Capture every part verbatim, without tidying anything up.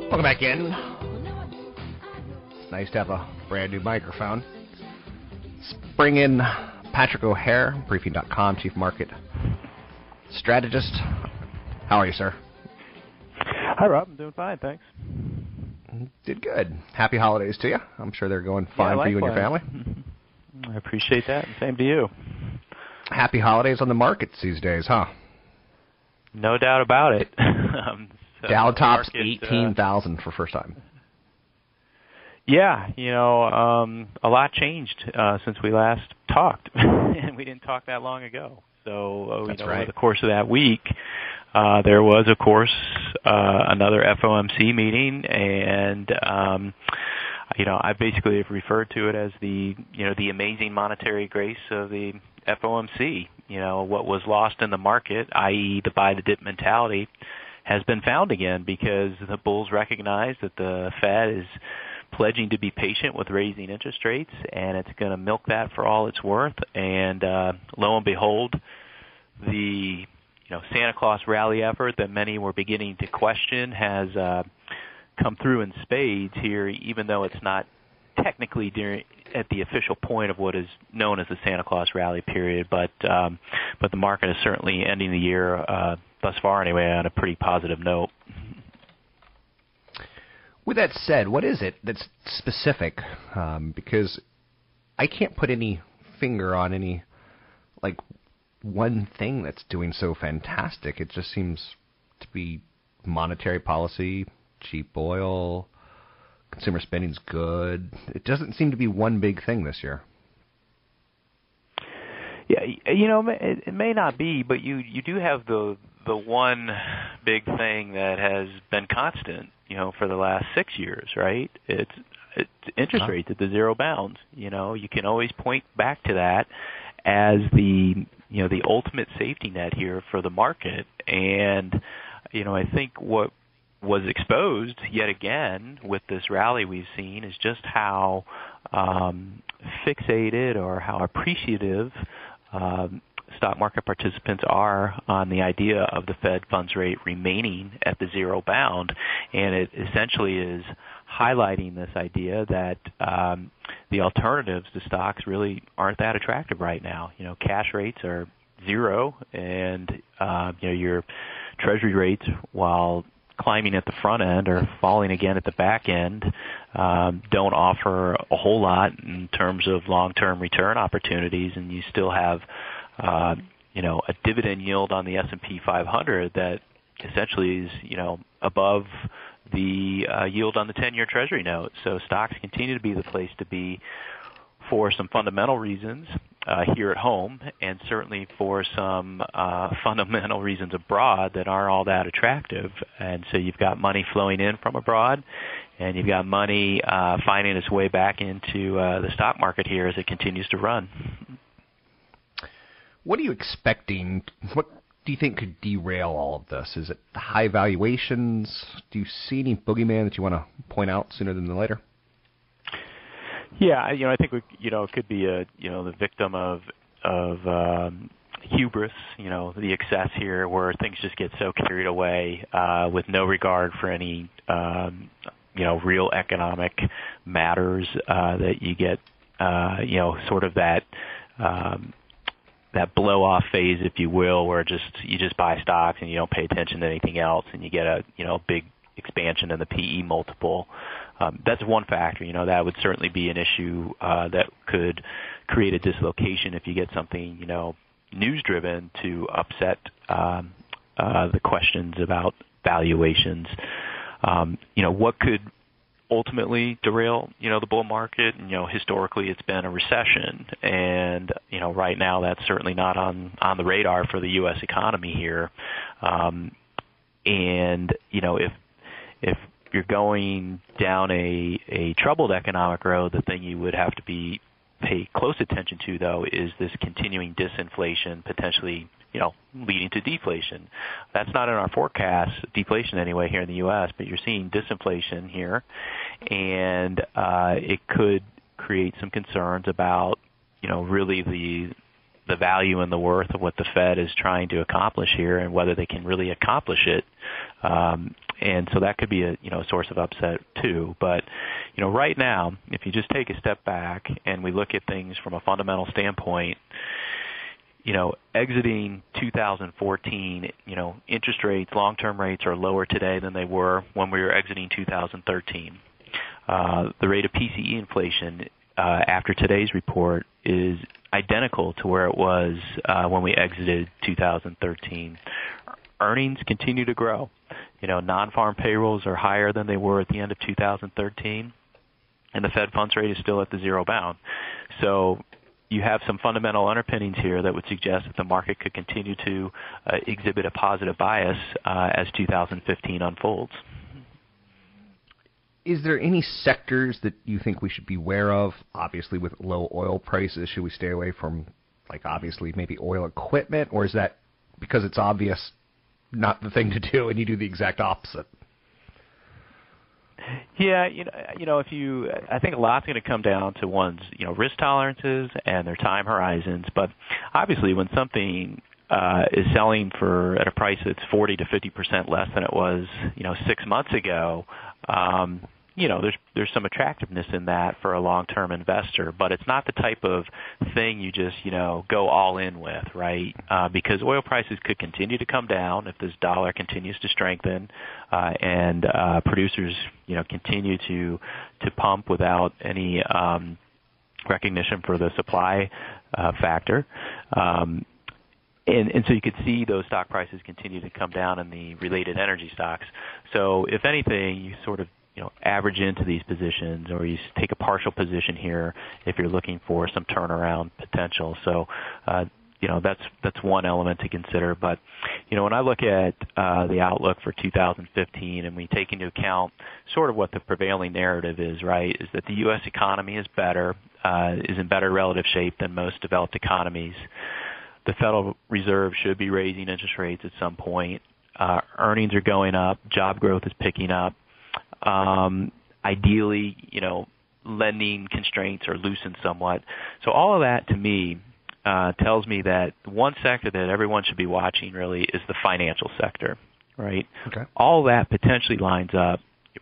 Welcome back in. It's nice to have a brand new microphone. Let's bring in Patrick O'Hare, briefing dot com, Chief Market Strategist. How are you, sir? Hi, Rob. I'm doing fine, thanks. Did good. Happy holidays to you. I'm sure they're going fine yeah, for you and your family. I appreciate that. Same to you. Happy holidays on the markets these days, huh? No doubt about it. um, So Dow tops eighteen thousand uh, for first time. Yeah, you know, um, a lot changed uh, since we last talked, and we didn't talk that long ago. So uh, That's you know, right. over the course of that week, uh, there was, of course, uh, another F O M C meeting, and um, you know, I basically have referred to it as the you know the amazing monetary grace of the F O M C. You know, what was lost in the market, that is, the buy the dip mentality, has been found again because the bulls recognize that the Fed is pledging to be patient with raising interest rates, and it's going to milk that for all it's worth. And uh, lo and behold, the you know Santa Claus rally effort that many were beginning to question has uh, come through in spades here, even though it's not technically during at the official point of what is known as the Santa Claus rally period. But um, but the market is certainly ending the year uh, thus far anyway, on a pretty positive note. With that said, what is it that's specific? Um, because I can't put any finger on any, like, one thing that's doing so fantastic. It just seems to be monetary policy, cheap oil, consumer spending's good. It doesn't seem to be one big thing this year. Yeah, you know, it may not be, but you, you do have the the one big thing that has been constant, you know, for the last six years, right? It's, it's interest huh. rates at the zero bounds. You know, you can always point back to that as the, you know, the ultimate safety net here for the market. And, you know, I think what was exposed yet again with this rally we've seen is just how um, fixated or how appreciative Um, stock market participants are on the idea of the Fed funds rate remaining at the zero bound, and it essentially is highlighting this idea that um, the alternatives to stocks really aren't that attractive right now. You know, cash rates are zero, and uh, you know your Treasury rates, while climbing at the front end or falling again at the back end, um, don't offer a whole lot in terms of long-term return opportunities, and you still have, uh, you know, a dividend yield on the S and P five hundred that essentially is, you know, above the uh, yield on the ten-year Treasury note. So stocks continue to be the place to be for some fundamental reasons uh, here at home, and certainly for some uh, fundamental reasons abroad that aren't all that attractive. And so you've got money flowing in from abroad, and you've got money uh, finding its way back into uh, the stock market here as it continues to run. What are you expecting? What do you think could derail all of this? Is it the high valuations? Do you see any boogeyman that you want to point out sooner than later? Yeah, you know, I think we, you know, it could be a, you know, the victim of of um, hubris, you know, the excess here where things just get so carried away uh, with no regard for any, um, you know, real economic matters uh, that you get, uh, you know, sort of that um, that blow off phase, if you will, where just you just buy stocks and you don't pay attention to anything else, and you get a, you know, big expansion in the P E multiple. Um, that's one factor. You know, that would certainly be an issue uh, that could create a dislocation if you get something, you know, news-driven to upset um, uh, the questions about valuations. Um, you know, what could ultimately derail, you know, the bull market? You know, historically it's been a recession, and, you know, right now that's certainly not on, on the radar for the U S economy here. Um, and, you know, if if you're going down a, a troubled economic road, the thing you would have to be pay close attention to, though, is this continuing disinflation potentially, you know, leading to deflation. That's not in our forecast, deflation anyway, here in the U S, but you're seeing disinflation here, and uh, it could create some concerns about, you know, really the the value and the worth of what the Fed is trying to accomplish here and whether they can really accomplish it. Um, and so that could be a, you know, source of upset too. But, you know, right now, if you just take a step back and we look at things from a fundamental standpoint, you know, exiting two thousand fourteen, you know, interest rates, long-term rates are lower today than they were when we were exiting two thousand thirteen. Uh, the rate of P C E inflation uh, after today's report is identical to where it was uh, when we exited two thousand thirteen. Earnings continue to grow. You know, non-farm payrolls are higher than they were at the end of two thousand thirteen, and the Fed funds rate is still at the zero bound. So you have some fundamental underpinnings here that would suggest that the market could continue to uh, exhibit a positive bias uh, as two thousand fifteen unfolds. Is there any sectors that you think we should be aware of? Obviously, with low oil prices, should we stay away from, like, obviously maybe oil equipment, or is that, because it's obvious, not the thing to do, and you do the exact opposite? Yeah, you know, you know, if you, I think a lot's going to come down to one's, you know, risk tolerances and their time horizons. But obviously, when something uh, is selling for at a price that's forty to fifty percent less than it was, you know, six months ago, um, you know, there's there's some attractiveness in that for a long-term investor. But it's not the type of thing you just, you know, go all in with, right? Uh, because oil prices could continue to come down if this dollar continues to strengthen, uh, and uh, producers, you know, continue to to pump without any um, recognition for the supply uh, factor. Um, And, and so you could see those stock prices continue to come down in the related energy stocks. So if anything, you sort of, you know, average into these positions, or you take a partial position here if you're looking for some turnaround potential. So, uh, you know, that's that's one element to consider. But, you know, when I look at uh, the outlook for two thousand fifteen, and we take into account sort of what the prevailing narrative is, right, is that the U S economy is better, uh, is in better relative shape than most developed economies. The Federal Reserve should be raising interest rates at some point. Uh, earnings are going up. Job growth is picking up. Um, ideally, you know, lending constraints are loosened somewhat. So all of that, to me, uh, tells me that one sector that everyone should be watching really is the financial sector, right? Okay. All that potentially lines up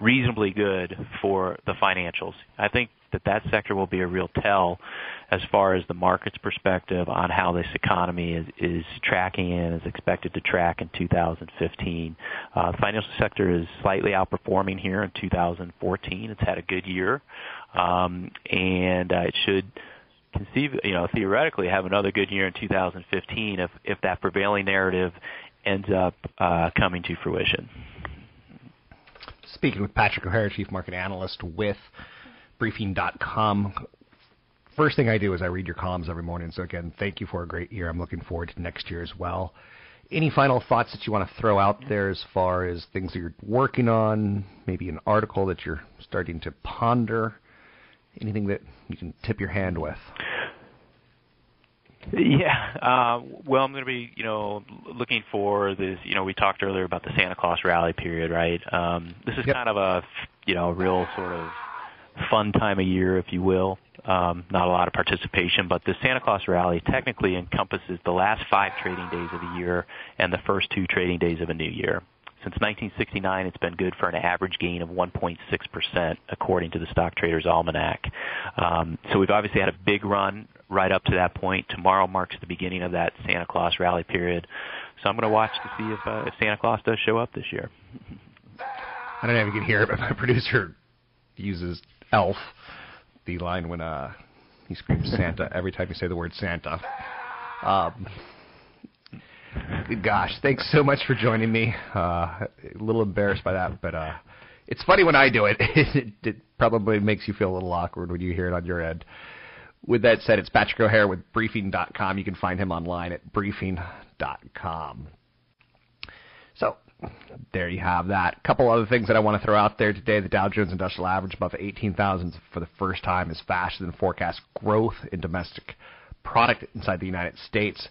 reasonably good for the financials. I think that that sector will be a real tell as far as the market's perspective on how this economy is, is tracking and is expected to track in two thousand fifteen. Uh, the financial sector is slightly outperforming here in two thousand fourteen. It's had a good year, um, and uh, it should conceive, you know, theoretically have another good year in two thousand fifteen if, if that prevailing narrative ends up uh, coming to fruition. Speaking with Patrick O'Hare, Chief Market Analyst with briefing dot com. First thing I do is I read your columns every morning. So, again, thank you for a great year. I'm looking forward to next year as well. Any final thoughts that you want to throw out there as far as things that you're working on, maybe an article that you're starting to ponder, anything that you can tip your hand with? Yeah, uh, well, I'm going to be, you know, looking for this, you know, we talked earlier about the Santa Claus rally period, right? Um, this is yep. kind of a, you know, real sort of fun time of year, if you will. Um, not a lot of participation, but the Santa Claus rally technically encompasses the last five trading days of a year and the first two trading days of a new year. Since nineteen sixty-nine, it's been good for an average gain of one point six percent, according to the Stock Traders' Almanac. Um, so we've obviously had a big run right up to that point. Tomorrow marks the beginning of that Santa Claus rally period. So I'm going to watch to see if, uh, if Santa Claus does show up this year. I don't know if you can hear it, but my producer uses ELF, the line when uh, he screams Santa every time you say the word Santa. Um, gosh, thanks so much for joining me. Uh, a little embarrassed by that, but uh, it's funny when I do it. it. It probably makes you feel a little awkward when you hear it on your end. With that said, it's Patrick O'Hare with briefing dot com. You can find him online at briefing dot com. So there you have that. A couple other things that I want to throw out there today. The Dow Jones Industrial Average above eighteen thousand for the first time is faster than forecast growth in domestic product inside the United States.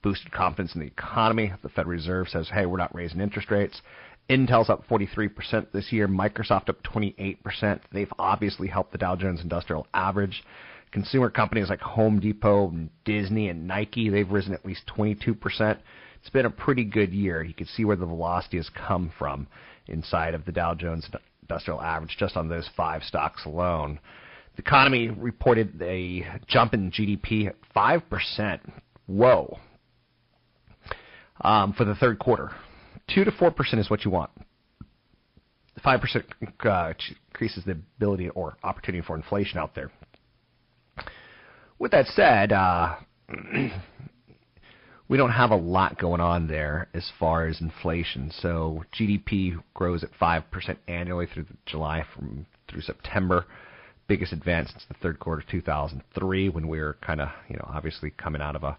Boosted confidence in the economy. The Fed Reserve says, hey, we're not raising interest rates. Intel's up forty-three percent this year. Microsoft up twenty-eight percent. They've obviously helped the Dow Jones Industrial Average. Consumer companies like Home Depot and Disney and Nike, they've risen at least twenty-two percent. It's been a pretty good year. You can see where the velocity has come from inside of the Dow Jones Industrial Average just on those five stocks alone. The economy reported a jump in G D P at five percent. Whoa. Um, for the third quarter. two to four percent is what you want. five percent uh, increases the ability or opportunity for inflation out there. With that said, uh, we don't have a lot going on there as far as inflation. So G D P grows at five percent annually through July from through September. Biggest advance since the third quarter of two thousand three, when we were kind of, you know, obviously coming out of a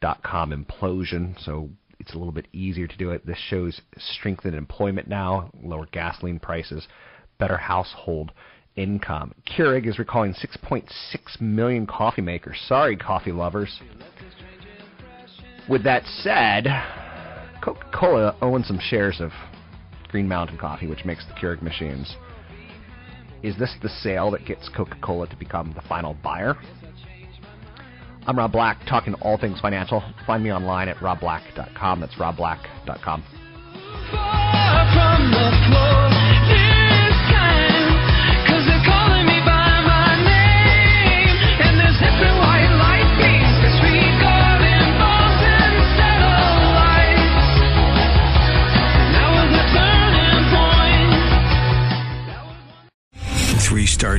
dot-com implosion. So it's a little bit easier to do it. This shows strength in employment now, lower gasoline prices, better household income. Keurig is recalling six point six million coffee makers. Sorry, coffee lovers. With that said, Coca-Cola owns some shares of Green Mountain Coffee, which makes the Keurig machines. Is this the sale that gets Coca-Cola to become the final buyer? I'm Rob Black, talking all things financial. Find me online at rob black dot com. That's rob black dot com. Three-star